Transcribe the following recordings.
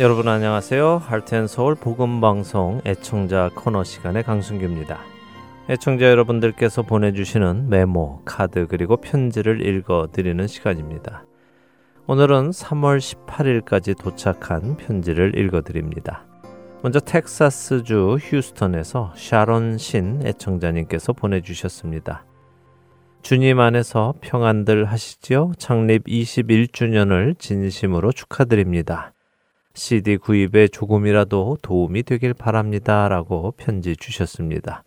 여러분 안녕하세요. 하트앤서울 복음방송 애청자 코너 시간의 강순규입니다. 애청자 여러분들께서 보내주시는 메모, 카드 그리고 편지를 읽어드리는 시간입니다. 오늘은 3월 18일까지 도착한 편지를 읽어드립니다. 먼저 텍사스주 휴스턴에서 샤론 신 애청자님께서 보내주셨습니다. 주님 안에서 평안들 하시지요? 창립 21주년을 진심으로 축하드립니다. CD 구입에 조금이라도 도움이 되길 바랍니다. 라고 편지 주셨습니다.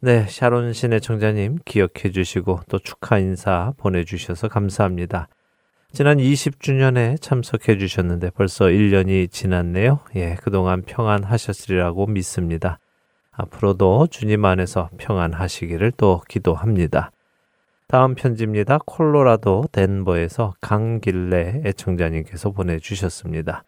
네, 샤론 신의 청자님 기억해 주시고 또 축하 인사 보내주셔서 감사합니다. 지난 20주년에 참석해 주셨는데 벌써 1년이 지났네요. 예, 그동안 평안하셨으리라고 믿습니다. 앞으로도 주님 안에서 평안하시기를 또 기도합니다. 다음 편지입니다. 콜로라도 덴버에서 강길래 애청자님께서 보내주셨습니다.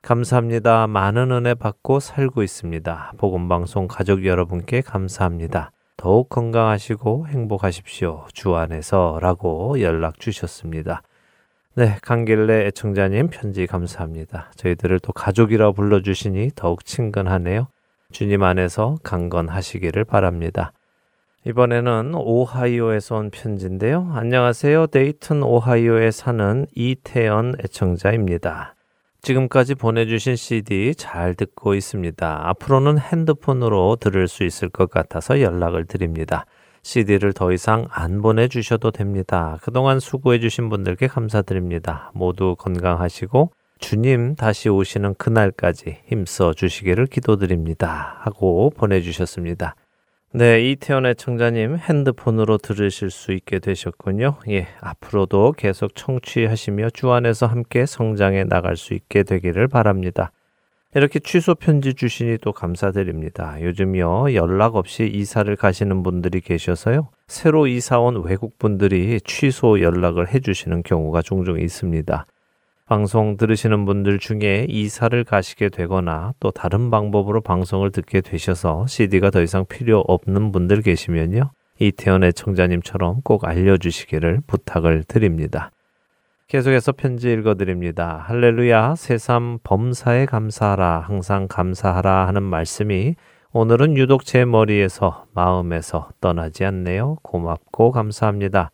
감사합니다. 많은 은혜 받고 살고 있습니다. 복음방송 가족 여러분께 감사합니다. 더욱 건강하시고 행복하십시오. 주 안에서 라고 연락 주셨습니다. 네, 강길래 애청자님 편지 감사합니다. 저희들을 또 가족이라 불러주시니 더욱 친근하네요. 주님 안에서 강건하시기를 바랍니다. 이번에는 오하이오에서 온 편지인데요. 안녕하세요. 데이튼 오하이오에 사는 이태연 애청자입니다. 지금까지 보내주신 CD 잘 듣고 있습니다. 앞으로는 핸드폰으로 들을 수 있을 것 같아서 연락을 드립니다. CD를 더 이상 안 보내주셔도 됩니다. 그동안 수고해주신 분들께 감사드립니다. 모두 건강하시고 주님 다시 오시는 그날까지 힘써 주시기를 기도드립니다. 하고 보내주셨습니다. 네, 이태연의 청자님 핸드폰으로 들으실 수 있게 되셨군요. 예, 앞으로도 계속 청취하시며 주 안에서 함께 성장해 나갈 수 있게 되기를 바랍니다. 이렇게 취소 편지 주시니 또 감사드립니다. 요즘요 연락 없이 이사를 가시는 분들이 계셔서요. 새로 이사온 외국분들이 취소 연락을 해주시는 경우가 종종 있습니다. 방송 들으시는 분들 중에 이사를 가시게 되거나 또 다른 방법으로 방송을 듣게 되셔서 CD가 더 이상 필요 없는 분들 계시면요. 이태연의 청자님처럼 꼭 알려주시기를 부탁을 드립니다. 계속해서 편지 읽어드립니다. 할렐루야, 새삼 범사에 감사하라, 항상 감사하라 하는 말씀이 오늘은 유독 제 머리에서 마음에서 떠나지 않네요. 고맙고 감사합니다.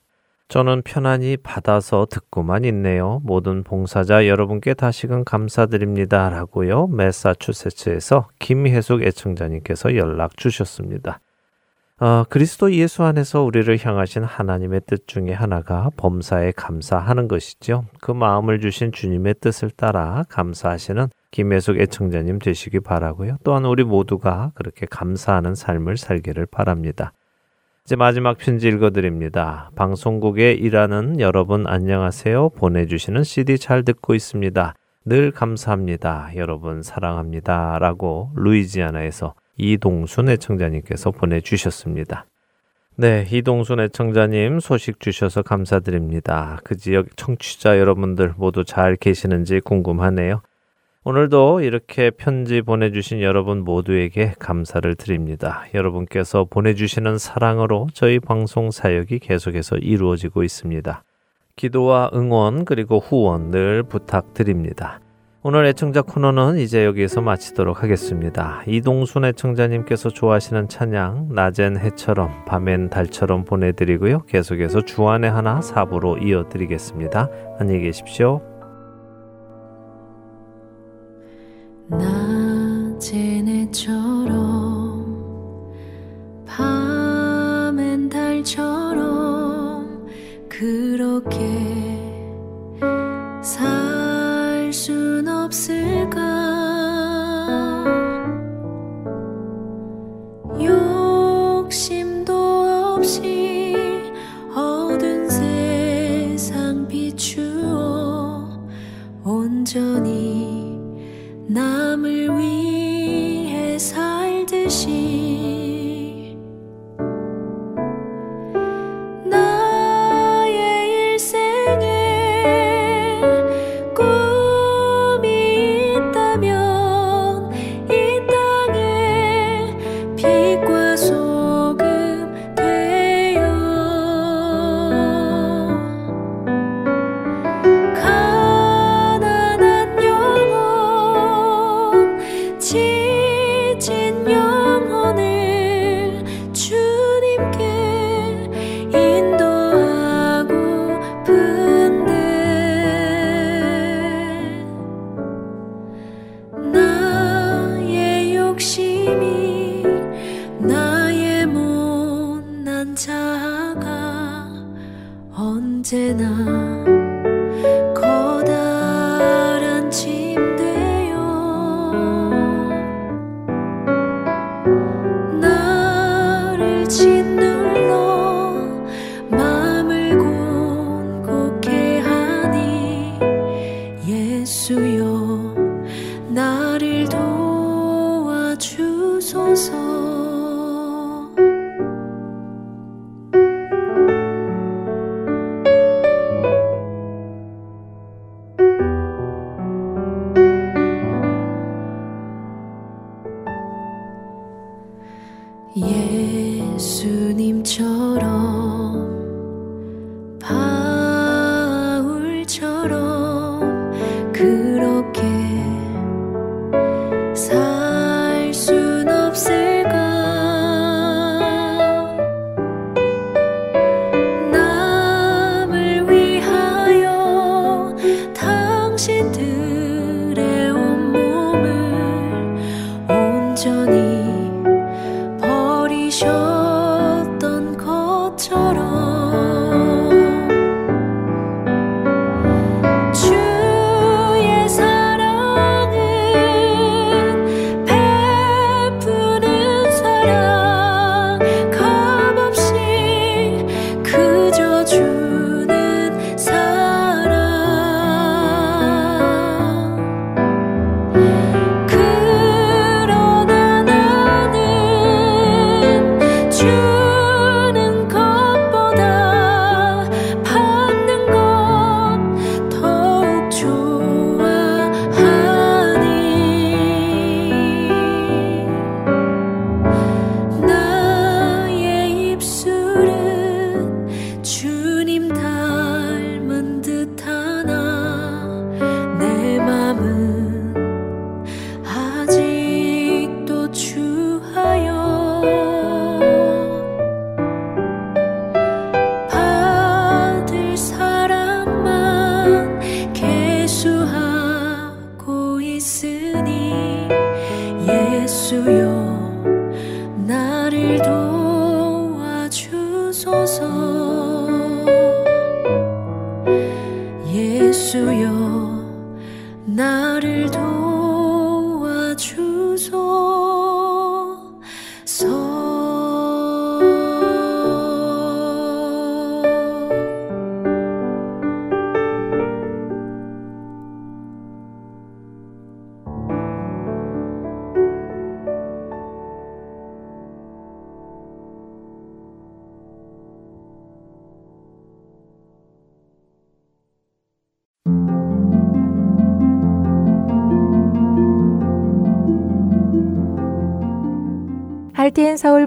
저는 편안히 받아서 듣고만 있네요. 모든 봉사자 여러분께 다시금 감사드립니다. 라고요. 매사추세츠에서 김혜숙 애청자님께서 연락 주셨습니다. 그리스도 예수 안에서 우리를 향하신 하나님의 뜻 중에 하나가 범사에 감사하는 것이죠. 그 마음을 주신 주님의 뜻을 따라 감사하시는 김혜숙 애청자님 되시기 바라고요. 또한 우리 모두가 그렇게 감사하는 삶을 살기를 바랍니다. 이제 마지막 편지 읽어드립니다. 방송국에 일하는 여러분 안녕하세요. 보내주시는 CD 잘 듣고 있습니다. 늘 감사합니다. 여러분 사랑합니다. 라고 루이지아나에서 이동순 애청자님께서 보내주셨습니다. 네, 이동순 애청자님 소식 주셔서 감사드립니다. 그 지역 청취자 여러분들 모두 잘 계시는지 궁금하네요. 오늘도 이렇게 편지 보내주신 여러분 모두에게 감사를 드립니다. 여러분께서 보내주시는 사랑으로 저희 방송 사역이 계속해서 이루어지고 있습니다. 기도와 응원 그리고 후원 늘 부탁드립니다. 오늘 애청자 코너는 이제 여기에서 마치도록 하겠습니다. 이동순 애청자님께서 좋아하시는 찬양 낮엔 해처럼 밤엔 달처럼 보내드리고요. 계속해서 주안에 하나 4부로 이어드리겠습니다. 안녕히 계십시오. 낮엔 해처럼 밤엔 달처럼 그렇게 살 순 없을까. 욕심도 없이 어두운 세상 비추어 온전히 남을 위해 살듯이 나의 일생에 꿈이 있다면 이 땅에 빛과 소금 되어 가난한 영혼 자가 언제나 커다란 짐 되어 나를 짓눌러 마음을 곤고케 하니 예수여 나를 도와주소서. 예수님처럼 바울처럼 그렇게 살 순 없을까? 남을 위하여 당신들의 온몸을 온전히 하트앤서울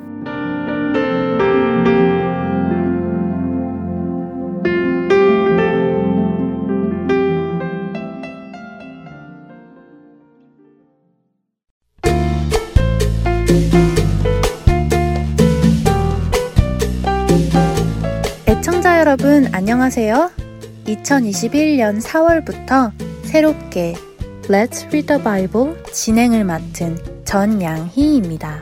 애청자 여러분 안녕하세요. 2021년 4월부터 새롭게 Let's Read the Bible 진행을 맡은 전양희입니다.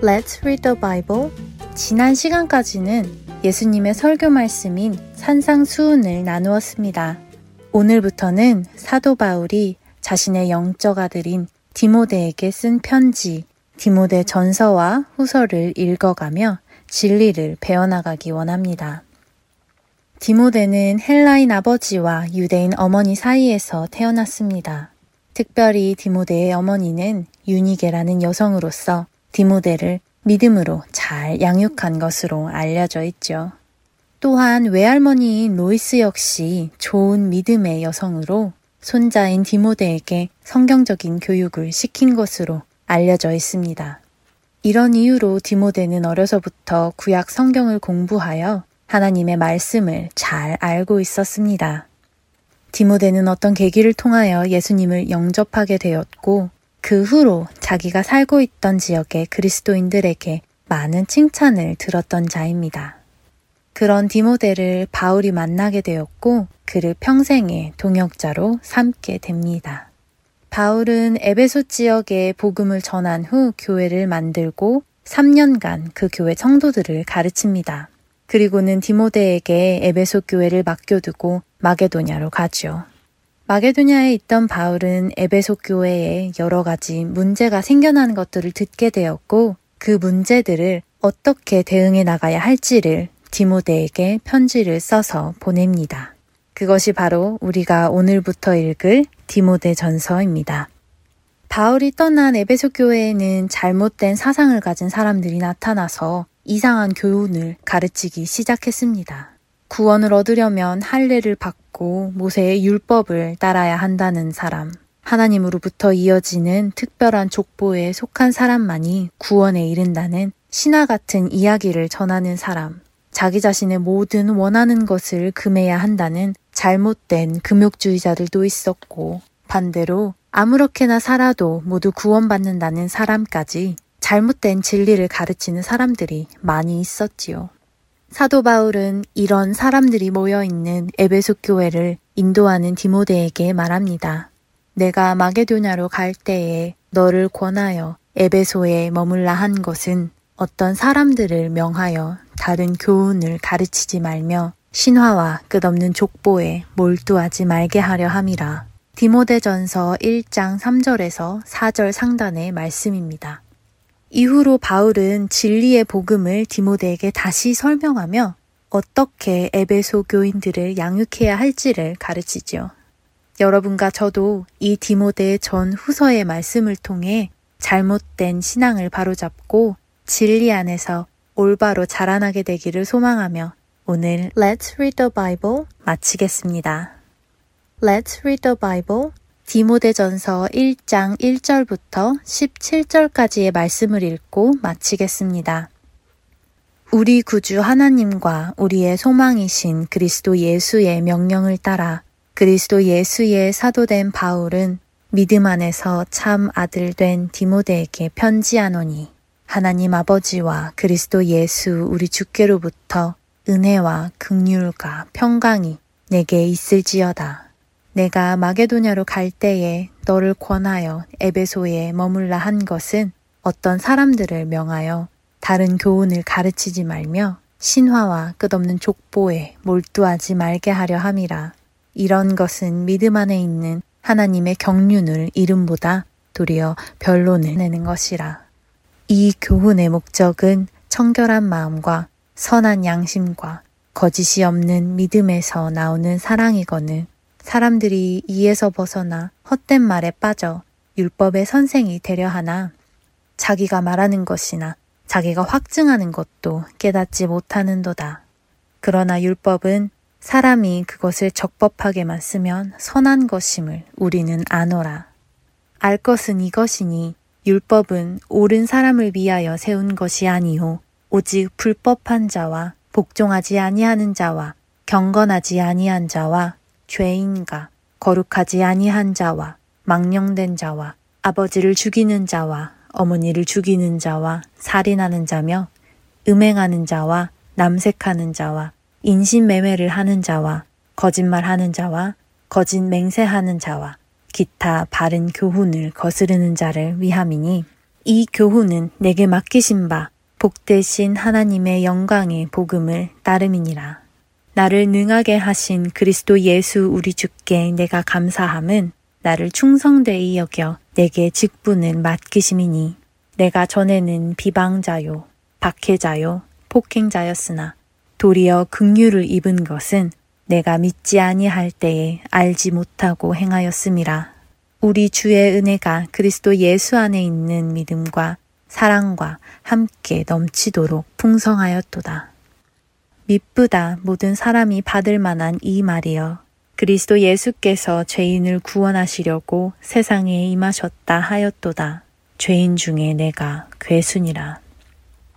Let's Read the Bible 지난 시간까지는 예수님의 설교 말씀인 산상수훈을 나누었습니다. 오늘부터는 사도 바울이 자신의 영적 아들인 디모데에게 쓴 편지, 디모데 전서와 후서를 읽어가며 진리를 배워나가기 원합니다. 디모데는 헬라인 아버지와 유대인 어머니 사이에서 태어났습니다. 특별히 디모데의 어머니는 유니게라는 여성으로서 디모데를 믿음으로 잘 양육한 것으로 알려져 있죠. 또한 외할머니인 로이스 역시 좋은 믿음의 여성으로 손자인 디모데에게 성경적인 교육을 시킨 것으로 알려져 있습니다. 이런 이유로 디모데는 어려서부터 구약 성경을 공부하여 하나님의 말씀을 잘 알고 있었습니다. 디모데는 어떤 계기를 통하여 예수님을 영접하게 되었고 그 후로 자기가 살고 있던 지역의 그리스도인들에게 많은 칭찬을 들었던 자입니다. 그런 디모데를 바울이 만나게 되었고 그를 평생의 동역자로 삼게 됩니다. 바울은 에베소 지역에 복음을 전한 후 교회를 만들고 3년간 그 교회 성도들을 가르칩니다. 그리고는 디모데에게 에베소 교회를 맡겨두고 마게도냐로 가죠. 마게도냐에 있던 바울은 에베소 교회에 여러 가지 문제가 생겨나는 것들을 듣게 되었고 그 문제들을 어떻게 대응해 나가야 할지를 디모데에게 편지를 써서 보냅니다. 그것이 바로 우리가 오늘부터 읽을 디모데전서입니다. 바울이 떠난 에베소 교회에는 잘못된 사상을 가진 사람들이 나타나서 이상한 교훈을 가르치기 시작했습니다. 구원을 얻으려면 할례를 받고 모세의 율법을 따라야 한다는 사람, 하나님으로부터 이어지는 특별한 족보에 속한 사람만이 구원에 이른다는 신화 같은 이야기를 전하는 사람, 자기 자신의 모든 원하는 것을 금해야 한다는 잘못된 금욕주의자들도 있었고 반대로 아무렇게나 살아도 모두 구원받는다는 사람까지 잘못된 진리를 가르치는 사람들이 많이 있었지요. 사도 바울은 이런 사람들이 모여있는 에베소 교회를 인도하는 디모데에게 말합니다. 내가 마게도냐로 갈 때에 너를 권하여 에베소에 머물라 한 것은 어떤 사람들을 명하여 다른 교훈을 가르치지 말며 신화와 끝없는 족보에 몰두하지 말게 하려 함이라. 디모데전서 1장 3절에서 4절 상단의 말씀입니다. 이후로 바울은 진리의 복음을 디모데에게 다시 설명하며 어떻게 에베소 교인들을 양육해야 할지를 가르치지요. 여러분과 저도 이 디모데 전 후서의 말씀을 통해 잘못된 신앙을 바로잡고 진리 안에서 올바로 자라나게 되기를 소망하며 오늘 Let's Read the Bible 마치겠습니다. Let's Read the Bible 디모데전서 1장 1절부터 17절까지의 말씀을 읽고 마치겠습니다. 우리 구주 하나님과 우리의 소망이신 그리스도 예수의 명령을 따라 그리스도 예수의 사도된 바울은 믿음 안에서 참 아들 된 디모데에게 편지하노니 하나님 아버지와 그리스도 예수 우리 주께로부터 은혜와 긍휼과 평강이 내게 있을지어다. 내가 마게도냐로 갈 때에 너를 권하여 에베소에 머물라 한 것은 어떤 사람들을 명하여 다른 교훈을 가르치지 말며 신화와 끝없는 족보에 몰두하지 말게 하려 함이라. 이런 것은 믿음 안에 있는 하나님의 경륜을 이름보다 도리어 변론을 내는 것이라. 이 교훈의 목적은 청결한 마음과 선한 양심과 거짓이 없는 믿음에서 나오는 사랑이거늘 사람들이 이에서 벗어나 헛된 말에 빠져 율법의 선생이 되려 하나 자기가 말하는 것이나 자기가 확증하는 것도 깨닫지 못하는도다. 그러나 율법은 사람이 그것을 적법하게만 쓰면 선한 것임을 우리는 아노라. 알 것은 이것이니 율법은 옳은 사람을 위하여 세운 것이 아니오 오직 불법한 자와 복종하지 아니하는 자와 경건하지 아니한 자와 죄인과 거룩하지 아니한 자와 망령된 자와 아버지를 죽이는 자와 어머니를 죽이는 자와 살인하는 자며 음행하는 자와 남색하는 자와 인신매매를 하는 자와 거짓말하는 자와 거짓 맹세하는 자와 기타 바른 교훈을 거스르는 자를 위함이니 이 교훈은 내게 맡기신 바 복되신 하나님의 영광의 복음을 따름이니라. 나를 능하게 하신 그리스도 예수 우리 주께 내가 감사함은 나를 충성되이 여겨 내게 직분을 맡기심이니 내가 전에는 비방자요, 박해자요, 폭행자였으나 도리어 긍휼을 입은 것은 내가 믿지 아니할 때에 알지 못하고 행하였음이라. 우리 주의 은혜가 그리스도 예수 안에 있는 믿음과 사랑과 함께 넘치도록 풍성하였도다. 미쁘다 모든 사람이 받을 만한 이 말이여 그리스도 예수께서 죄인을 구원하시려고 세상에 임하셨다 하였도다. 죄인 중에 내가 괴순이라.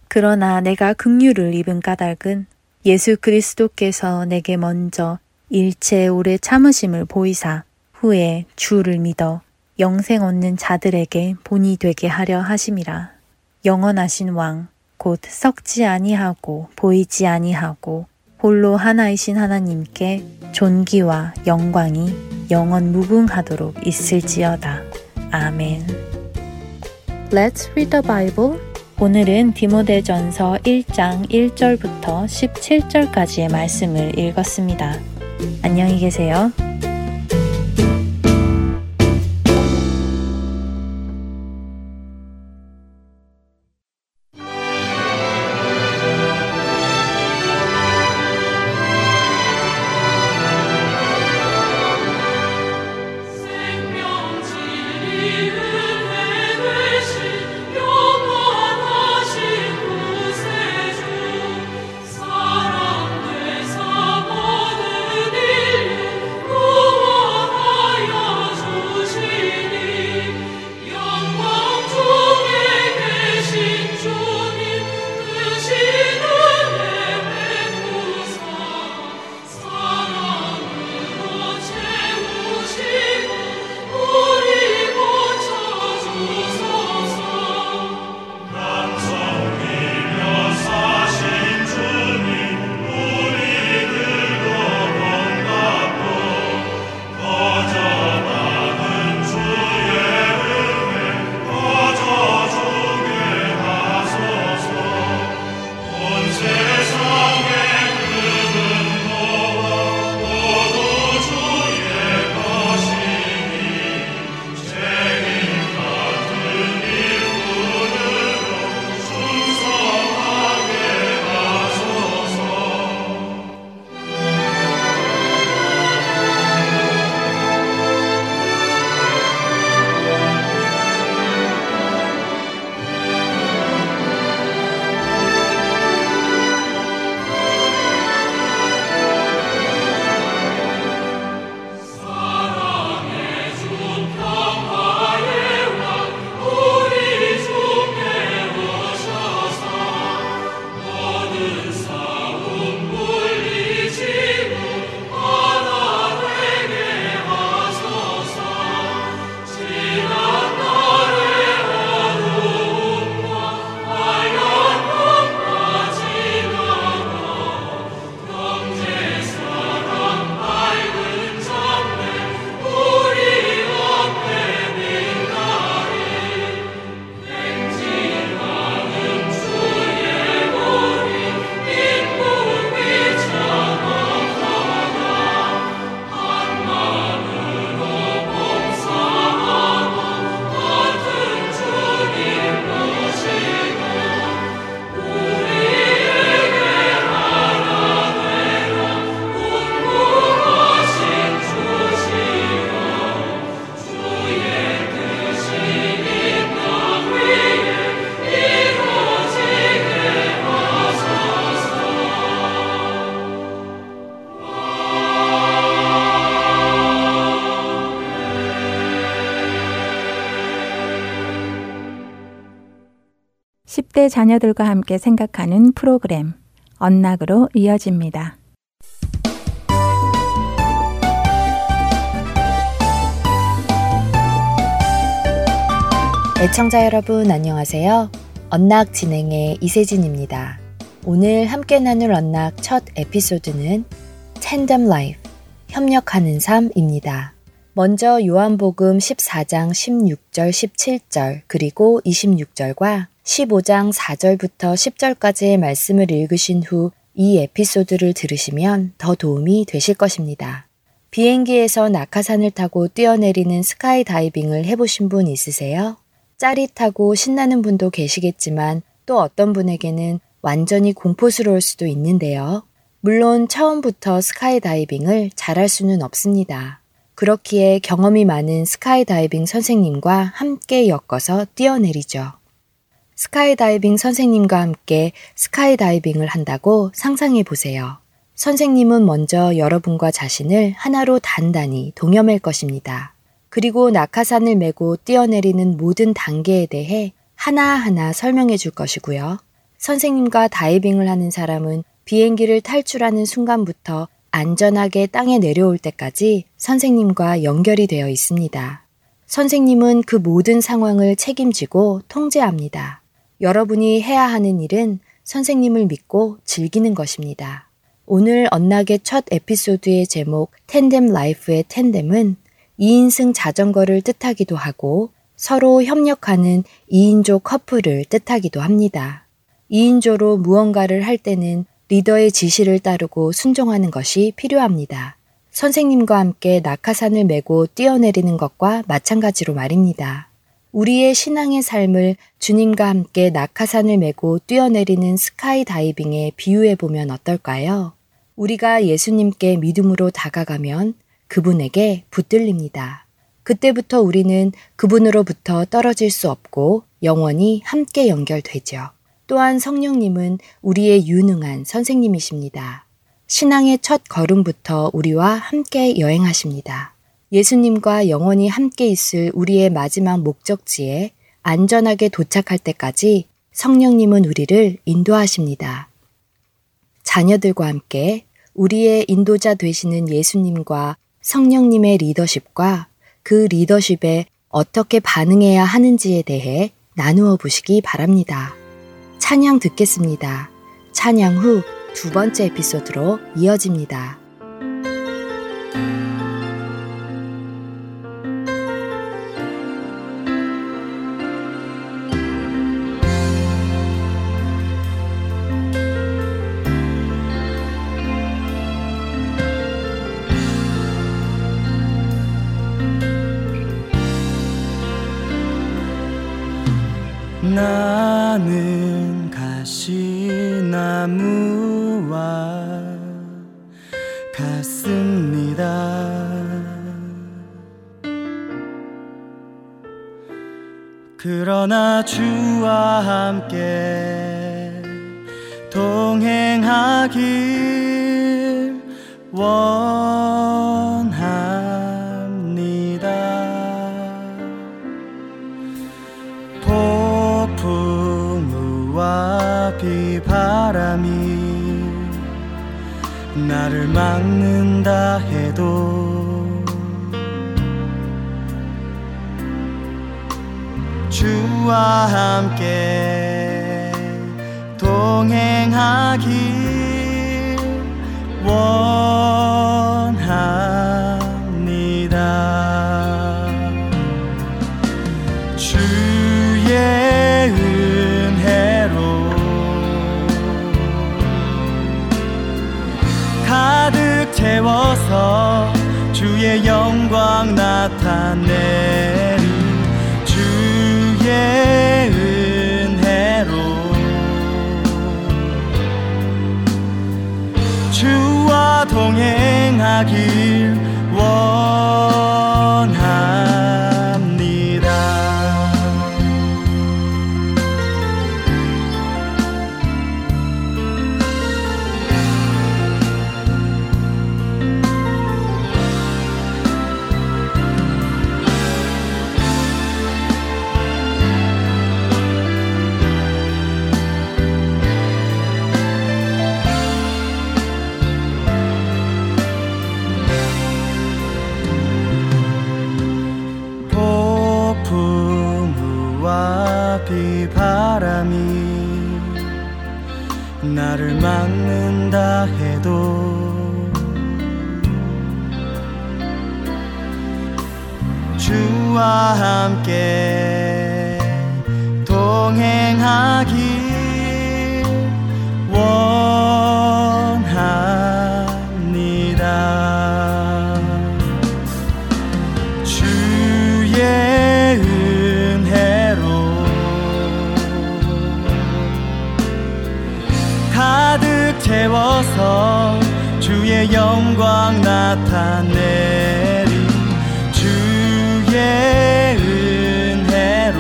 그러나 내가 긍휼을 입은 까닭은 예수 그리스도께서 내게 먼저 일체의 오래 참으심을 보이사 후에 주를 믿어 영생 얻는 자들에게 본이 되게 하려 하심이라. 영원하신 왕 곧 썩지 아니하고 보이지 아니하고 홀로 하나이신 하나님께 존귀와 영광이 영원 무궁하도록 있을지어다. 아멘. Let's read the Bible. 오늘은 디모데전서 1장 1절부터 17절까지의 말씀을 읽었습니다. 안녕히 계세요. 자녀들과 함께 생각하는 프로그램 언락으로 이어집니다. 애청자 여러분 안녕하세요. 언락 진행의 이세진입니다. 오늘 함께 나눌 언락 첫 에피소드는 Tandem Life, 협력하는 삶입니다. 먼저 요한복음 14장 16절 17절 그리고 26절과 15장 4절부터 10절까지의 말씀을 읽으신 후 이 에피소드를 들으시면 더 도움이 되실 것입니다. 비행기에서 낙하산을 타고 뛰어내리는 스카이다이빙을 해보신 분 있으세요? 짜릿하고 신나는 분도 계시겠지만 또 어떤 분에게는 완전히 공포스러울 수도 있는데요. 물론 처음부터 스카이다이빙을 잘할 수는 없습니다. 그렇기에 경험이 많은 스카이다이빙 선생님과 함께 엮어서 뛰어내리죠. 스카이다이빙 선생님과 함께 스카이다이빙을 한다고 상상해 보세요. 선생님은 먼저 여러분과 자신을 하나로 단단히 동여맬 것입니다. 그리고 낙하산을 메고 뛰어내리는 모든 단계에 대해 하나하나 설명해 줄 것이고요. 선생님과 다이빙을 하는 사람은 비행기를 탈출하는 순간부터 안전하게 땅에 내려올 때까지 선생님과 연결이 되어 있습니다. 선생님은 그 모든 상황을 책임지고 통제합니다. 여러분이 해야 하는 일은 선생님을 믿고 즐기는 것입니다. 오늘 언락의 첫 에피소드의 제목 텐뎀 라이프의 텐뎀은 2인승 자전거를 뜻하기도 하고 서로 협력하는 2인조 커플을 뜻하기도 합니다. 2인조로 무언가를 할 때는 리더의 지시를 따르고 순종하는 것이 필요합니다. 선생님과 함께 낙하산을 메고 뛰어내리는 것과 마찬가지로 말입니다. 우리의 신앙의 삶을 주님과 함께 낙하산을 메고 뛰어내리는 스카이다이빙에 비유해보면 어떨까요? 우리가 예수님께 믿음으로 다가가면 그분에게 붙들립니다. 그때부터 우리는 그분으로부터 떨어질 수 없고 영원히 함께 연결되죠. 또한 성령님은 우리의 유능한 선생님이십니다. 신앙의 첫 걸음부터 우리와 함께 여행하십니다. 예수님과 영원히 함께 있을 우리의 마지막 목적지에 안전하게 도착할 때까지 성령님은 우리를 인도하십니다. 자녀들과 함께 우리의 인도자 되시는 예수님과 성령님의 리더십과 그 리더십에 어떻게 반응해야 하는지에 대해 나누어 보시기 바랍니다. 찬양 듣겠습니다. 찬양 후 두 번째 에피소드로 이어집니다. 나는 가시나무와 같습니다. 그러나 주와 함께 동행하길 원합니다. 바람이 나를 막는다 해도 주와 함께 동행하길 원합니다. 주의 은혜로 가득 채워서 주의 영광 나타내리. 주의 은혜로 주와 동행하길 원합니다. 바람이 나를 막는다 해도 주와 함께 동행하길 원합니다. 주의 가득 채워서 주의 영광 나타내리. 주의 은혜로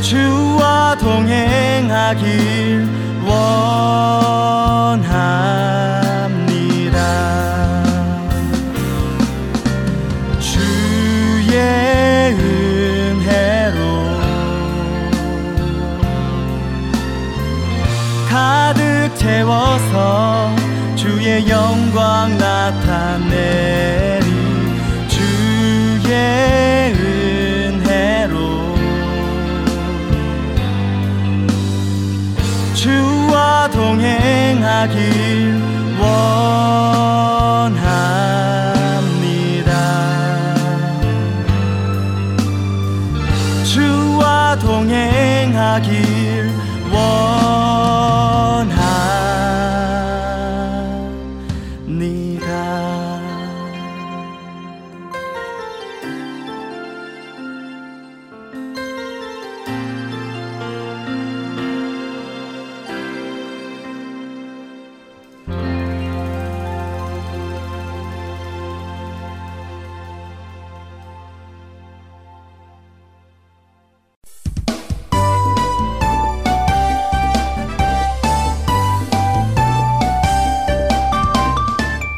주와 동행하길 원합니다. 주의 은혜로 가득 채워서 주의 영광 나타내리 주의 은혜로 주와 동행하길 원합니다. 주와 동행하길 원합니다.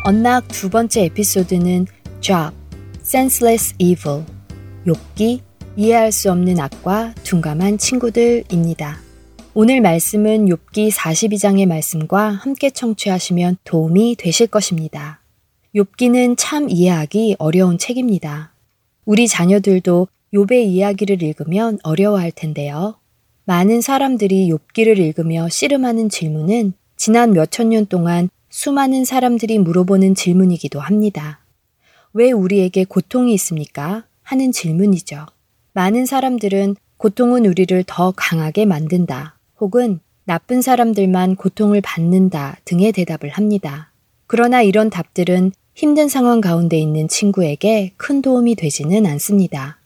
언락 두 번째 에피소드는 Job, Senseless Evil, 욕기, 이해할 수 없는 악과 둔감한 친구들입니다. 오늘 말씀은 욥기 42장의 말씀과 함께 청취하시면 도움이 되실 것입니다. 욥기는 참 이해하기 어려운 책입니다. 우리 자녀들도 욥의 이야기를 읽으면 어려워할 텐데요. 많은 사람들이 욥기를 읽으며 씨름하는 질문은 지난 몇천 년 동안 수많은 사람들이 물어보는 질문이기도 합니다. 왜 우리에게 고통이 있습니까? 하는 질문이죠. 많은 사람들은 고통은 우리를 더 강하게 만든다, 혹은 나쁜 사람들만 고통을 받는다 등의 대답을 합니다. 그러나 이런 답들은 힘든 상황 가운데 있는 친구에게 큰 도움이 되지는 않습니다.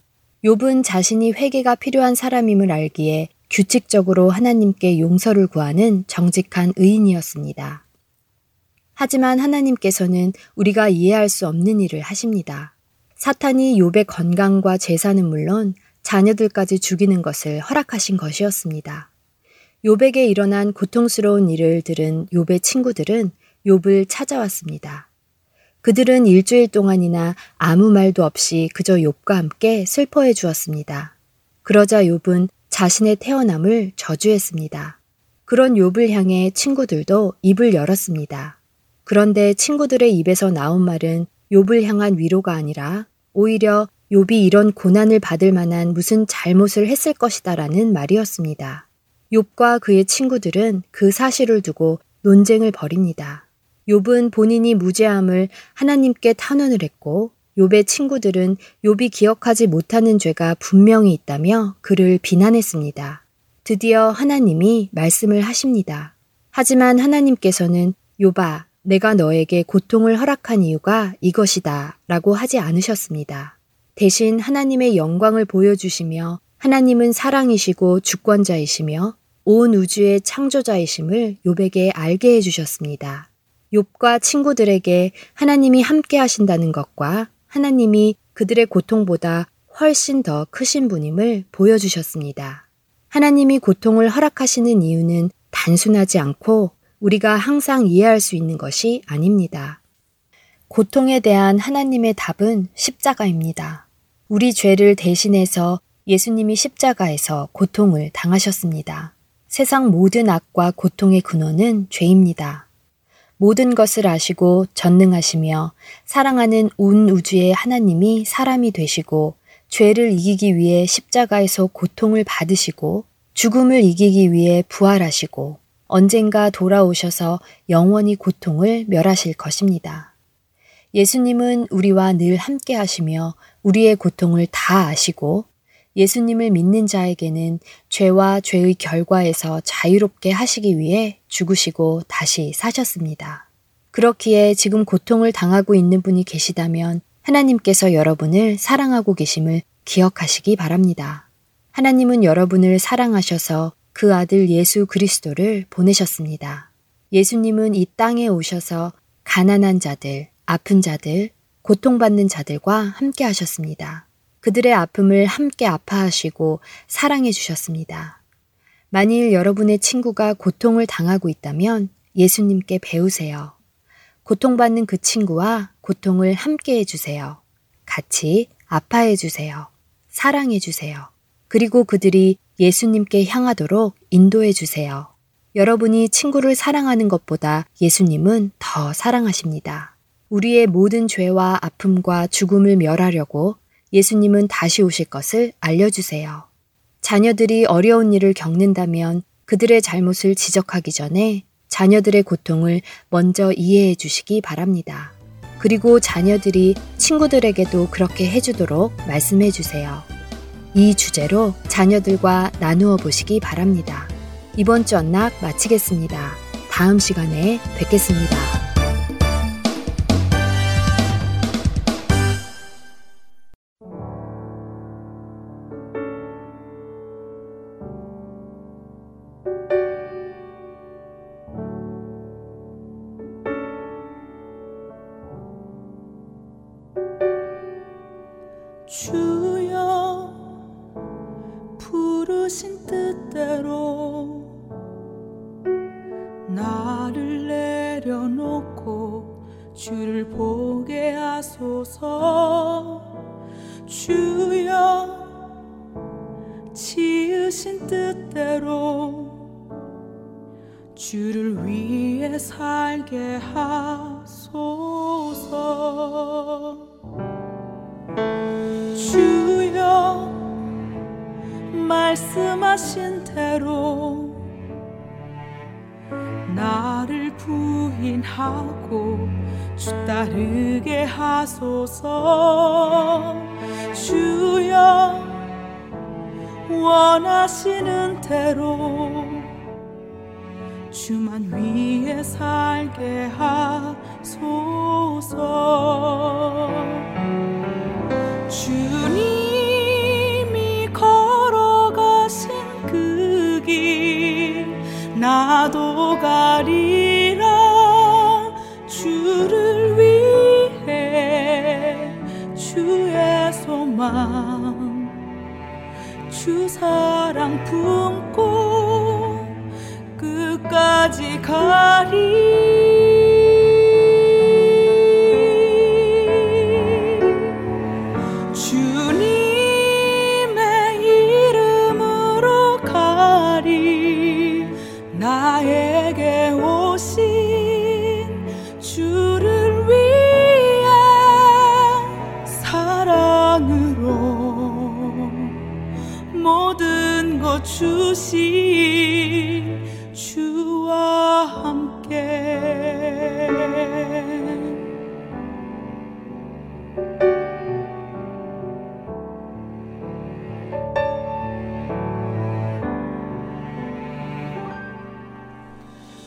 욥은 자신이 회개가 필요한 사람임을 알기에 규칙적으로 하나님께 용서를 구하는 정직한 의인이었습니다. 하지만 하나님께서는 우리가 이해할 수 없는 일을 하십니다. 사탄이 욥의 건강과 재산은 물론 자녀들까지 죽이는 것을 허락하신 것이었습니다. 욥에게 일어난 고통스러운 일을 들은 욥의 친구들은 욥을 찾아왔습니다. 그들은 일주일 동안이나 아무 말도 없이 그저 욥과 함께 슬퍼해 주었습니다. 그러자 욥은 자신의 태어남을 저주했습니다. 그런 욥을 향해 친구들도 입을 열었습니다. 그런데 친구들의 입에서 나온 말은 욥을 향한 위로가 아니라 오히려 욥이 이런 고난을 받을 만한 무슨 잘못을 했을 것이다 라는 말이었습니다. 욥과 그의 친구들은 그 사실을 두고 논쟁을 벌입니다. 욥은 본인이 무죄함을 하나님께 탄원을 했고 욥의 친구들은 욥이 기억하지 못하는 죄가 분명히 있다며 그를 비난했습니다. 드디어 하나님이 말씀을 하십니다. 하지만 하나님께서는 욥아, 내가 너에게 고통을 허락한 이유가 이것이다 라고 하지 않으셨습니다. 대신 하나님의 영광을 보여주시며 하나님은 사랑이시고 주권자이시며 온 우주의 창조자이심을 욥에게 알게 해주셨습니다. 욥과 친구들에게 하나님이 함께 하신다는 것과 하나님이 그들의 고통보다 훨씬 더 크신 분임을 보여주셨습니다. 하나님이 고통을 허락하시는 이유는 단순하지 않고 우리가 항상 이해할 수 있는 것이 아닙니다. 고통에 대한 하나님의 답은 십자가입니다. 우리 죄를 대신해서 예수님이 십자가에서 고통을 당하셨습니다. 세상 모든 악과 고통의 근원은 죄입니다. 모든 것을 아시고 전능하시며 사랑하는 온 우주의 하나님이 사람이 되시고 죄를 이기기 위해 십자가에서 고통을 받으시고 죽음을 이기기 위해 부활하시고 언젠가 돌아오셔서 영원히 고통을 멸하실 것입니다. 예수님은 우리와 늘 함께 하시며 우리의 고통을 다 아시고 예수님을 믿는 자에게는 죄와 죄의 결과에서 자유롭게 하시기 위해 죽으시고 다시 사셨습니다. 그렇기에 지금 고통을 당하고 있는 분이 계시다면 하나님께서 여러분을 사랑하고 계심을 기억하시기 바랍니다. 하나님은 여러분을 사랑하셔서 그 아들 예수 그리스도를 보내셨습니다. 예수님은 이 땅에 오셔서 가난한 자들, 아픈 자들, 고통받는 자들과 함께 하셨습니다. 그들의 아픔을 함께 아파하시고 사랑해 주셨습니다. 만일 여러분의 친구가 고통을 당하고 있다면 예수님께 배우세요. 고통받는 그 친구와 고통을 함께 해주세요. 같이 아파해 주세요. 사랑해 주세요. 그리고 그들이 예수님께 향하도록 인도해 주세요. 여러분이 친구를 사랑하는 것보다 예수님은 더 사랑하십니다. 우리의 모든 죄와 아픔과 죽음을 멸하려고 예수님은 다시 오실 것을 알려주세요. 자녀들이 어려운 일을 겪는다면 그들의 잘못을 지적하기 전에 자녀들의 고통을 먼저 이해해 주시기 바랍니다. 그리고 자녀들이 친구들에게도 그렇게 해주도록 말씀해 주세요. 이 주제로 자녀들과 나누어 보시기 바랍니다. 이번 주 언락 마치겠습니다. 다음 시간에 뵙겠습니다. 주여 부르신 뜻대로 나를 내려놓고 주를 보게 하소서. 주여 지으신 뜻대로 주를 위해 살게 하소서. 주여 말씀하신 대로 나를 부인하고 주 따르게 하소서. 주여 원하시는 대로 주만 위해 살게 하소서. 주님이 걸어가신 그 길 나도 가리라. 주를 위해 주의 소망 주 사랑 품고 끝까지 가리. 주신 주와 함께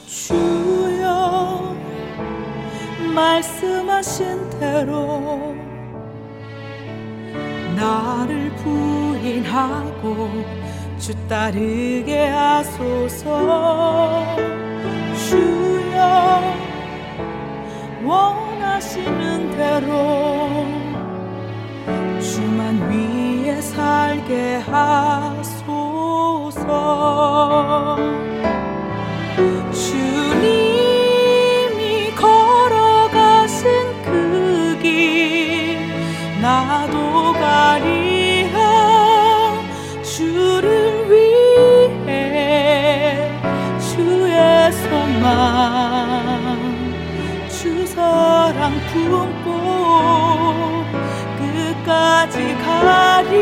주여 말씀하신 대로 나를 부인하고 주 따르게 하소서. 주여 원하시는 대로 주만 위해 살게 하소서. 주님이 걸어가신 그 길 나도 가리라. 주를 주 사랑 품고 끝까지 가리.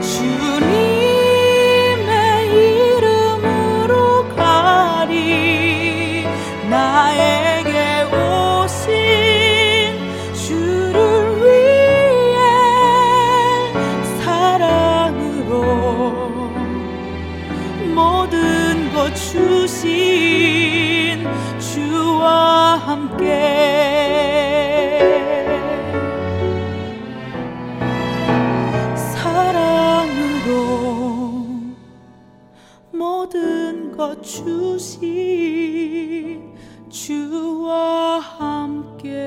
주님의 이름으로 가리. 나에게 오신 주를 위해 살아 모든 것 주신 주와 함께 사랑으로 모든 것 주신 주와 함께.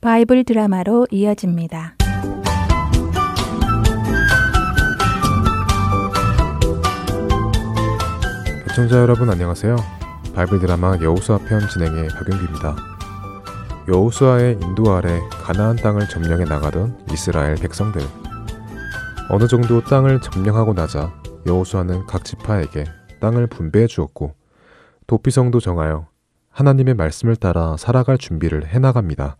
바이블 드라마로 이어집니다. 시청자 여러분 안녕하세요. 바이블 드라마 여호수아 편 진행의 박윤규입니다. 여호수아의 인도 아래 가나안 땅을 점령해 나가던 이스라엘 백성들. 어느 정도 땅을 점령하고 나자 여호수아는 각 지파에게 땅을 분배해 주었고 도피성도 정하여 하나님의 말씀을 따라 살아갈 준비를 해나갑니다.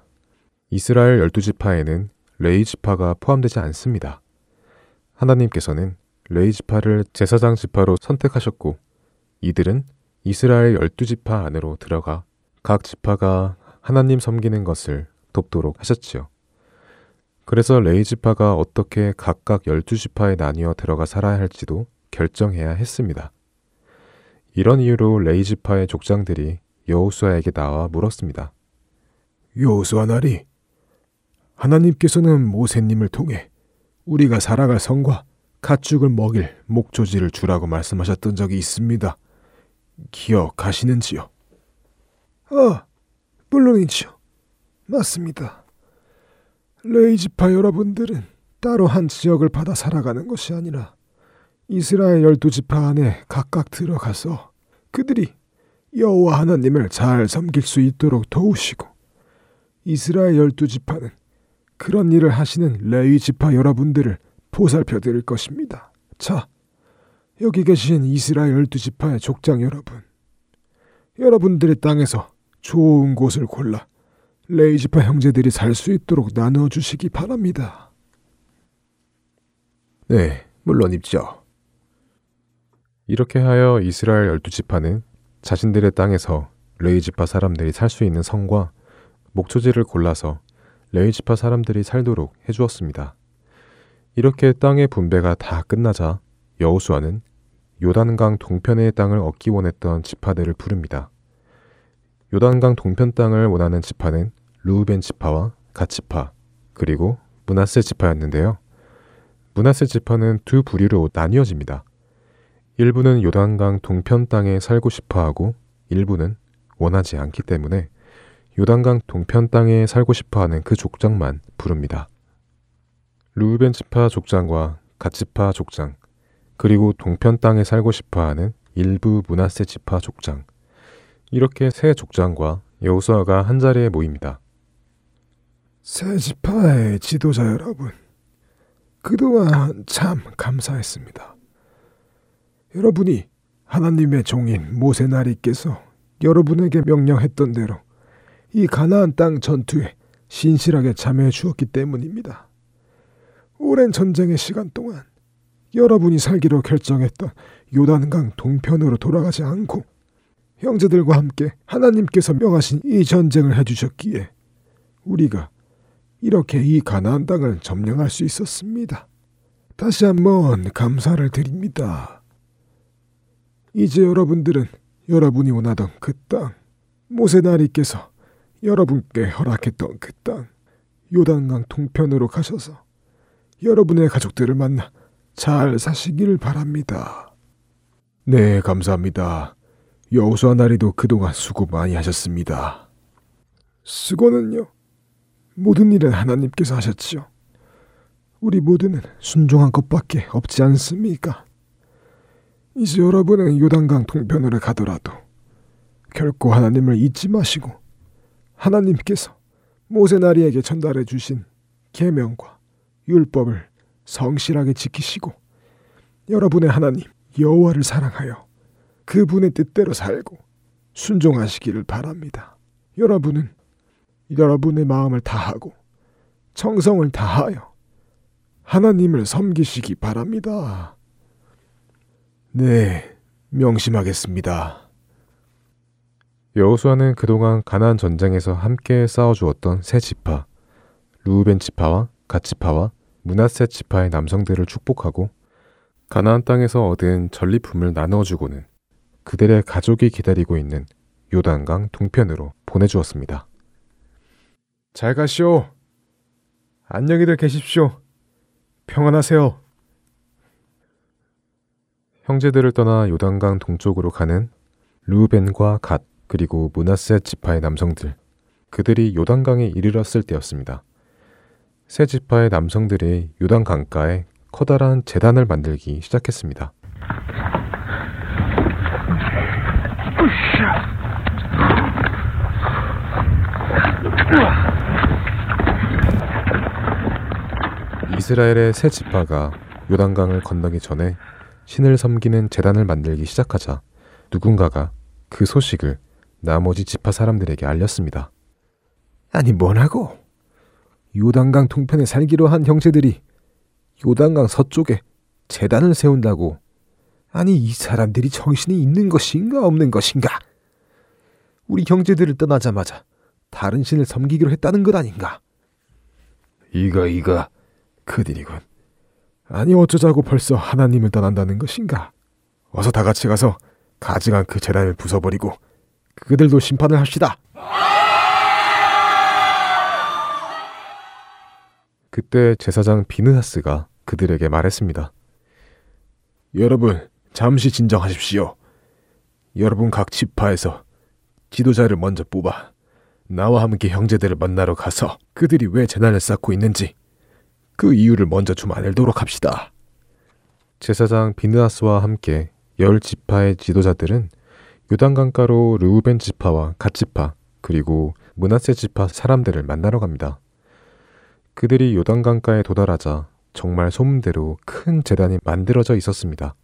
이스라엘 12지파에는 레위 지파가 포함되지 않습니다. 하나님께서는 레위 지파를 제사장 지파로 선택하셨고 이들은 이스라엘 12지파 안으로 들어가 각 지파가 하나님 섬기는 것을 돕도록 하셨지요. 그래서 레위 지파가 어떻게 각각 12지파에 나뉘어 들어가 살아야 할지도 결정해야 했습니다. 이런 이유로 레위 지파의 족장들이 여호수아에게 나와 물었습니다. 여호수아 나리, 하나님께서는 모세님을 통해 우리가 살아갈 성과 가축을 먹일 목조지를 주라고 말씀하셨던 적이 있습니다. 기억하시는지요? 물론이죠. 맞습니다. 레위지파 여러분들은 따로 한 지역을 받아 살아가는 것이 아니라 이스라엘 12지파 안에 각각 들어가서 그들이 여호와 하나님을 잘 섬길 수 있도록 도우시고 이스라엘 12지파는 그런 일을 하시는 레위지파 여러분들을 보살펴 드릴 것입니다. 자, 여기 계신 이스라엘 12지파의 족장 여러분, 여러분들의 땅에서 좋은 곳을 골라 레위지파 형제들이 살 수 있도록 나누어 주시기 바랍니다. 네, 물론이죠. 이렇게 하여 이스라엘 12지파는 자신들의 땅에서 레위지파 사람들이 살 수 있는 성과 목초지를 골라서 레위지파 사람들이 살도록 해주었습니다. 이렇게 땅의 분배가 다 끝나자 여호수아는 요단강 동편의 땅을 얻기 원했던 지파들을 부릅니다. 요단강 동편 땅을 원하는 지파는 르우벤 지파와 갓 지파 그리고 므낫세 지파였는데요. 므낫세 지파는 두 부류로 나뉘어집니다. 일부는 요단강 동편 땅에 살고 싶어하고 일부는 원하지 않기 때문에 요단강 동편 땅에 살고 싶어하는 그 족장만 부릅니다. 르우벤 지파 족장과 갓 지파 족장 그리고 동편 땅에 살고 싶어하는 일부 므낫세 지파 족장, 이렇게 세 족장과 여호수아가 한자리에 모입니다. 세 지파의 지도자 여러분, 그동안 참 감사했습니다. 여러분이 하나님의 종인 모세 나리께서 여러분에게 명령했던 대로 이 가나안 땅 전투에 신실하게 참여해 주었기 때문입니다. 오랜 전쟁의 시간 동안 여러분이 살기로 결정했던 요단강 동편으로 돌아가지 않고 형제들과 함께 하나님께서 명하신 이 전쟁을 해주셨기에 우리가 이렇게 이 가나안 땅을 점령할 수 있었습니다. 다시 한번 감사를 드립니다. 이제 여러분들은 여러분이 원하던 그 땅, 모세 나리께서 여러분께 허락했던 그 땅, 요단강 동편으로 가셔서 여러분의 가족들을 만나 잘 사시길 바랍니다. 네, 감사합니다. 여호수아 나리도 그동안 수고 많이 하셨습니다. 수고는요? 모든 일은 하나님께서 하셨지요. 우리 모두는 순종한 것밖에 없지 않습니까? 이제 여러분은 요단강 동편으로 가더라도 결코 하나님을 잊지 마시고 하나님께서 모세나리에게 전달해 주신 계명과 율법을 성실하게 지키시고 여러분의 하나님 여호와를 사랑하여 그분의 뜻대로 살고 순종하시기를 바랍니다. 여러분은 여러분의 마음을 다하고 정성을 다하여 하나님을 섬기시기 바랍니다. 네, 명심하겠습니다. 여호수아는 그동안 가나안 전쟁에서 함께 싸워주었던 세 지파, 르우벤 지파와 갓 지파와 므낫세 지파의 남성들을 축복하고 가나안 땅에서 얻은 전리품을 나눠주고는 그들의 가족이 기다리고 있는 요단강 동편으로 보내주었습니다. 잘 가시오. 안녕히들 계십시오. 평안하세요. 형제들을 떠나 요단강 동쪽으로 가는 르우벤과 갓 그리고 므낫세 지파의 남성들, 그들이 요단강에 이르렀을 때였습니다. 세 지파의 남성들이 요단 강가에 커다란 제단을 만들기 시작했습니다. 이스라엘의 세 지파가 요단강을 건너기 전에 신을 섬기는 제단을 만들기 시작하자 누군가가 그 소식을 나머지 지파 사람들에게 알렸습니다. 아니 뭐라고? 요단강 동편에 살기로 한 형제들이 요단강 서쪽에 제단을 세운다고. 아니 이 사람들이 정신이 있는 것인가 없는 것인가? 우리 형제들을 떠나자마자 다른 신을 섬기기로 했다는 것 아닌가? 이가 그들이군. 아니 어쩌자고 벌써 하나님을 떠난다는 것인가? 어서 다 같이 가서 가증한 그 제단을 부숴버리고 그들도 심판을 합시다. 그때 제사장 비느하스가 그들에게 말했습니다. 여러분 잠시 진정하십시오. 여러분 각 지파에서 지도자를 먼저 뽑아 나와 함께 형제들을 만나러 가서 그들이 왜 재난을 쌓고 있는지 그 이유를 먼저 좀 알도록 합시다. 제사장 비느하스와 함께 10지파의 지도자들은 요단강가로 르우벤 지파와 갓 지파 그리고 므낫세 지파 사람들을 만나러 갑니다. 그들이 요단강가에 도달하자 정말 소문대로 큰 제단이 만들어져 있었습니다.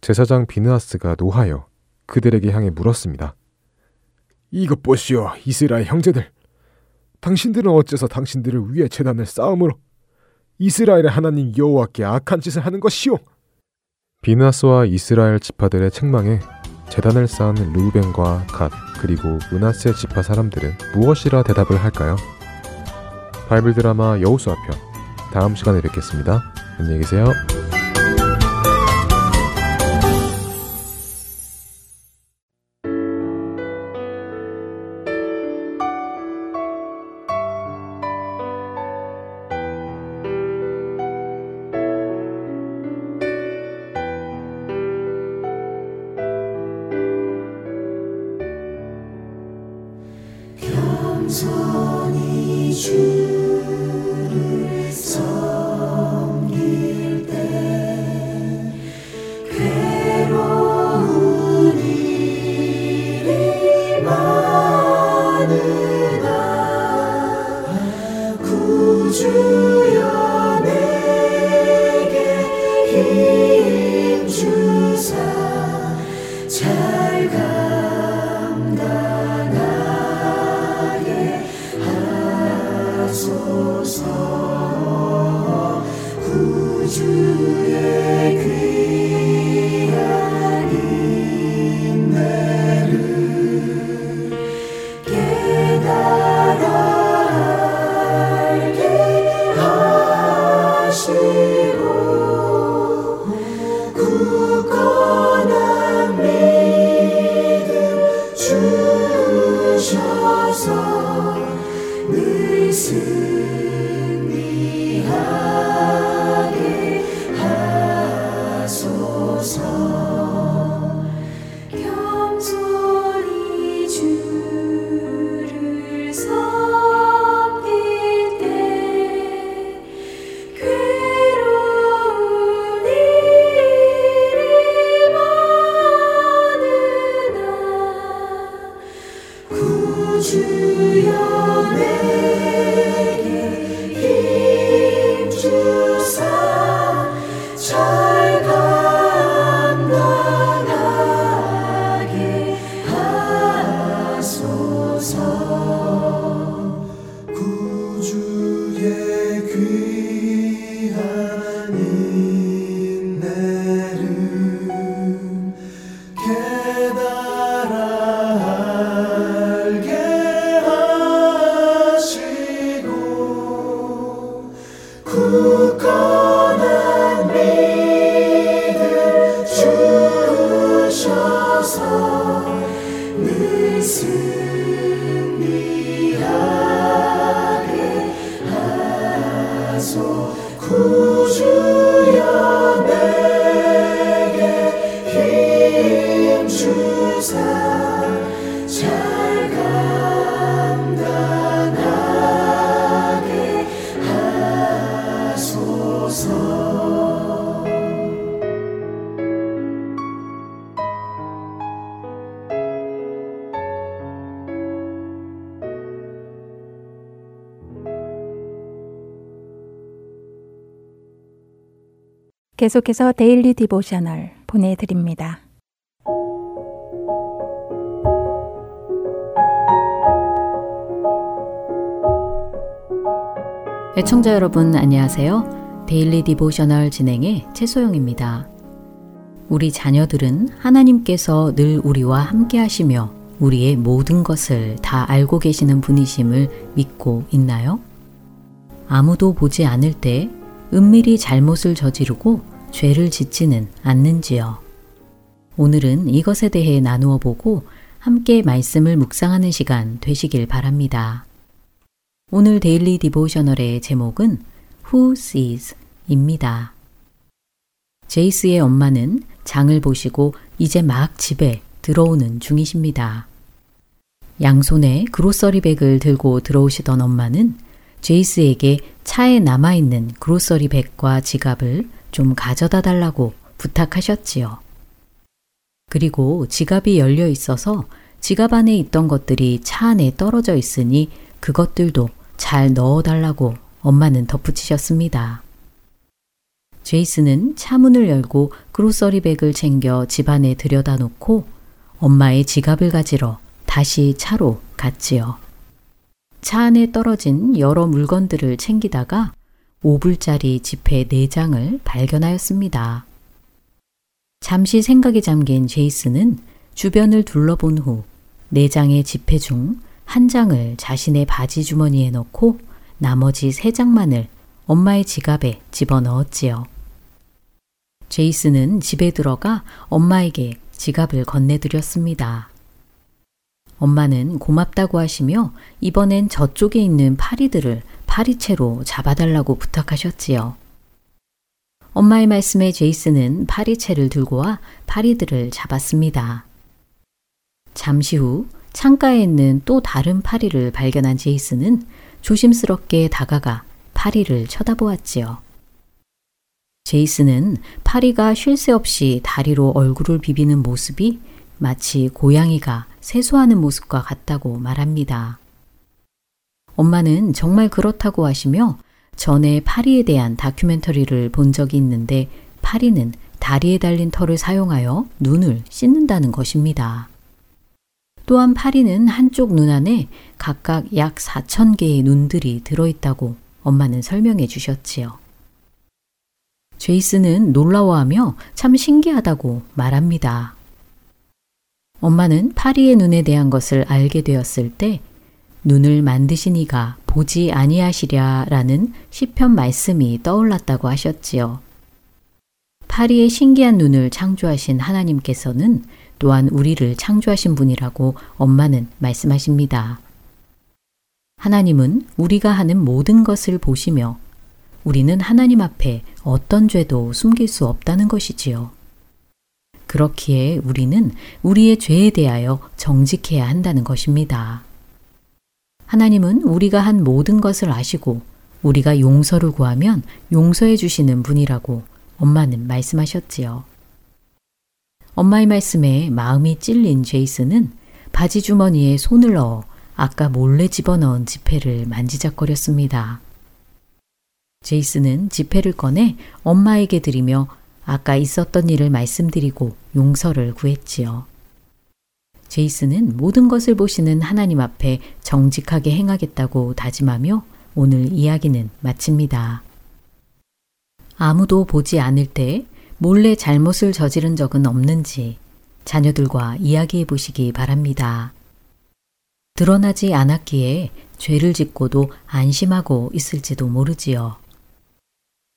제사장 비느하스가 노하여 그들에게 향해 물었습니다. 이것 보시오 이스라엘 형제들, 당신들은 어째서 당신들을 위해 제단을 쌓음으로 이스라엘의 하나님 여호와께 악한 짓을 하는 것이오? 비느하스와 이스라엘 지파들의 책망에 제단을 쌓은 르우벤과 갓 그리고 므낫세 지파 사람들은 무엇이라 대답을 할까요? 바이블 드라마 여호수아 편, 다음 시간에 뵙겠습니다. 안녕히 계세요. 계속해서 데일리 디보셔널 보내드립니다. 애청자 여러분 안녕하세요. 데일리 디보셔널 진행의 최소영입니다. 우리 자녀들은 하나님께서 늘 우리와 함께 하시며 우리의 모든 것을 다 알고 계시는 분이심을 믿고 있나요? 아무도 보지 않을 때 은밀히 잘못을 저지르고 죄를 짓지는 않는지요. 오늘은 이것에 대해 나누어 보고 함께 말씀을 묵상하는 시간 되시길 바랍니다. 오늘 데일리 디보셔널의 제목은 Who Sees? 입니다. 제이스의 엄마는 장을 보시고 이제 막 집에 들어오는 중이십니다. 양손에 그로서리백을 들고 들어오시던 엄마는 제이스에게 차에 남아있는 그로서리백과 지갑을 좀 가져다 달라고 부탁하셨지요. 그리고 지갑이 열려 있어서 지갑 안에 있던 것들이 차 안에 떨어져 있으니 그것들도 잘 넣어달라고 엄마는 덧붙이셨습니다. 제이스는 차 문을 열고 그로서리백을 챙겨 집 안에 들여다 놓고 엄마의 지갑을 가지러 다시 차로 갔지요. 차 안에 떨어진 여러 물건들을 챙기다가 5불짜리 지폐 4장을 발견하였습니다. 잠시 생각에 잠긴 제이스는 주변을 둘러본 후 4장의 지폐 중 1장을 자신의 바지 주머니에 넣고 나머지 3장만을 엄마의 지갑에 집어넣었지요. 제이스는 집에 들어가 엄마에게 지갑을 건네드렸습니다. 엄마는 고맙다고 하시며 이번엔 저쪽에 있는 파리들을 파리채로 잡아달라고 부탁하셨지요. 엄마의 말씀에 제이스는 파리채를 들고 와 파리들을 잡았습니다. 잠시 후 창가에 있는 또 다른 파리를 발견한 제이스는 조심스럽게 다가가 파리를 쳐다보았지요. 제이스는 파리가 쉴 새 없이 다리로 얼굴을 비비는 모습이 마치 고양이가 세수하는 모습과 같다고 말합니다. 엄마는 정말 그렇다고 하시며 전에 파리에 대한 다큐멘터리를 본 적이 있는데 파리는 다리에 달린 털을 사용하여 눈을 씻는다는 것입니다. 또한 파리는 한쪽 눈 안에 각각 약 4,000개의 눈들이 들어있다고 엄마는 설명해 주셨지요. 제이스는 놀라워하며 참 신기하다고 말합니다. 엄마는 파리의 눈에 대한 것을 알게 되었을 때 눈을 만드신 이가 보지 아니하시랴라는 시편 말씀이 떠올랐다고 하셨지요. 파리의 신기한 눈을 창조하신 하나님께서는 또한 우리를 창조하신 분이라고 엄마는 말씀하십니다. 하나님은 우리가 하는 모든 것을 보시며 우리는 하나님 앞에 어떤 죄도 숨길 수 없다는 것이지요. 그렇기에 우리는 우리의 죄에 대하여 정직해야 한다는 것입니다. 하나님은 우리가 한 모든 것을 아시고 우리가 용서를 구하면 용서해 주시는 분이라고 엄마는 말씀하셨지요. 엄마의 말씀에 마음이 찔린 제이스는 바지 주머니에 손을 넣어 아까 몰래 집어넣은 지폐를 만지작거렸습니다. 제이스는 지폐를 꺼내 엄마에게 드리며 아까 있었던 일을 말씀드리고 용서를 구했지요. 제이슨은 모든 것을 보시는 하나님 앞에 정직하게 행하겠다고 다짐하며 오늘 이야기는 마칩니다. 아무도 보지 않을 때 몰래 잘못을 저지른 적은 없는지 자녀들과 이야기해 보시기 바랍니다. 드러나지 않았기에 죄를 짓고도 안심하고 있을지도 모르지요.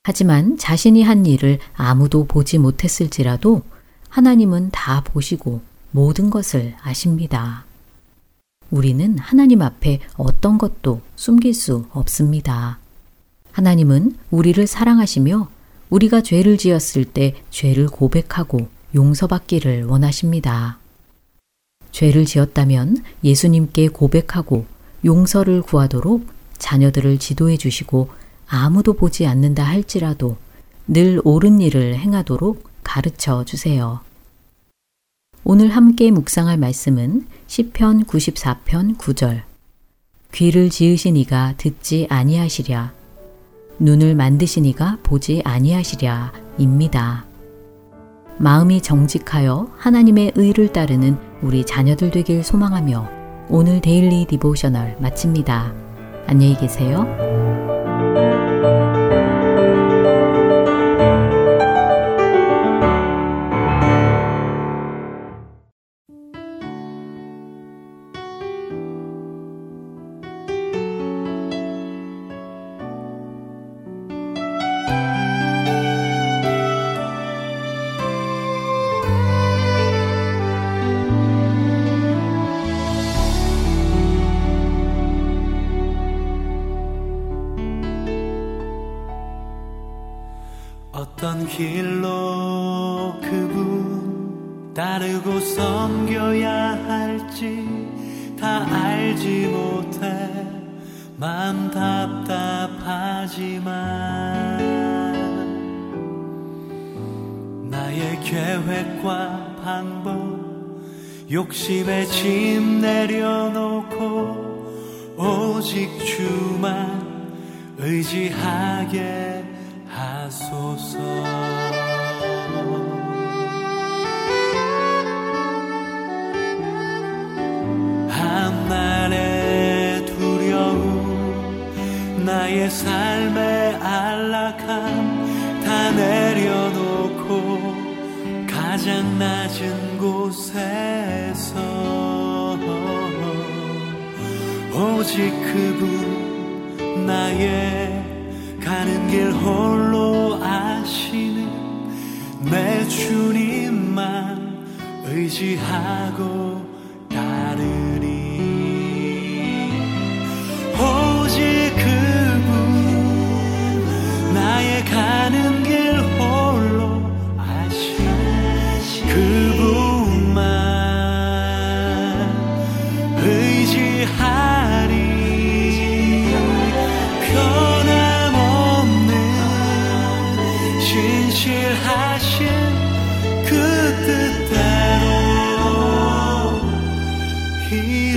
하지만 자신이 한 일을 아무도 보지 못했을지라도 하나님은 다 보시고 모든 것을 아십니다. 우리는 하나님 앞에 어떤 것도 숨길 수 없습니다. 하나님은 우리를 사랑하시며 우리가 죄를 지었을 때 죄를 고백하고 용서받기를 원하십니다. 죄를 지었다면 예수님께 고백하고 용서를 구하도록 자녀들을 지도해 주시고 아무도 보지 않는다 할지라도 늘 옳은 일을 행하도록 가르쳐 주세요. 오늘 함께 묵상할 말씀은 시편 94편 9절 귀를 지으신 이가 듣지 아니하시랴 눈을 만드신 이가 보지 아니하시랴 입니다. 마음이 정직하여 하나님의 의를 따르는 우리 자녀들 되길 소망하며 오늘 데일리 디보셔널 마칩니다. 안녕히 계세요. 길로 그분 따르고 섬겨야 할지 다 알지 못해 마음 답답하지만 나의 계획과 방법 욕심에 짐 내려놓고 오직 주만 의지하게 하소서. 한날의 두려움 나의 삶의 안락함 다 내려놓고 가장 낮은 곳에서 오직 그분 나의 가는 길 홀로 아시는 내 주님만 의지하고 따르리. 오직 그분 나의 가는 길 홀로 아시는 그분만 의지하리. 실하신 그 뜻대로 이루시리라.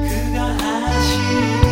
그가 아시리.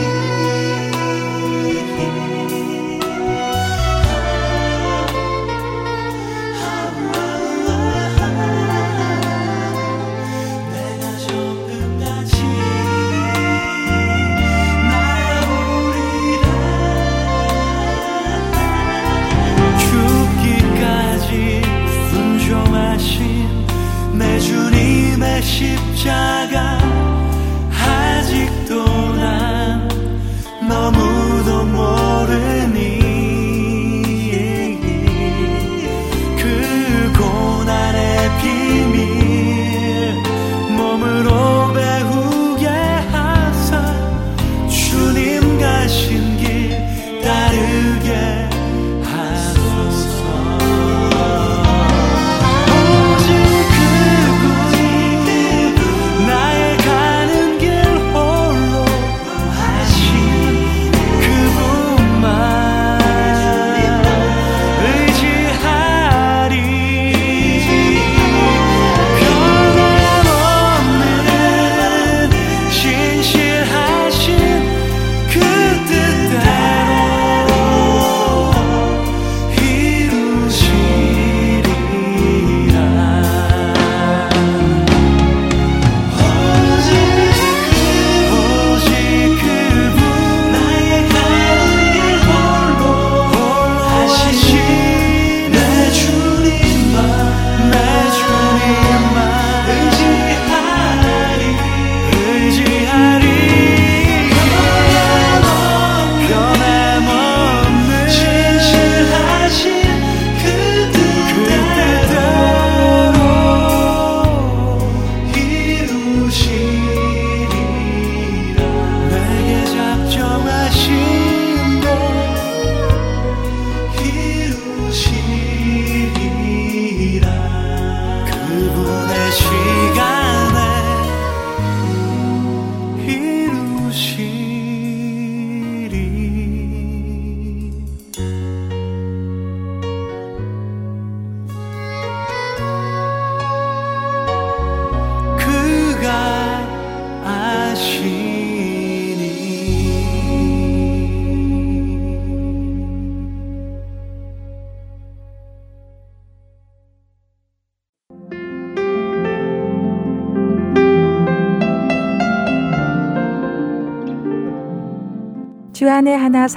주안의 하나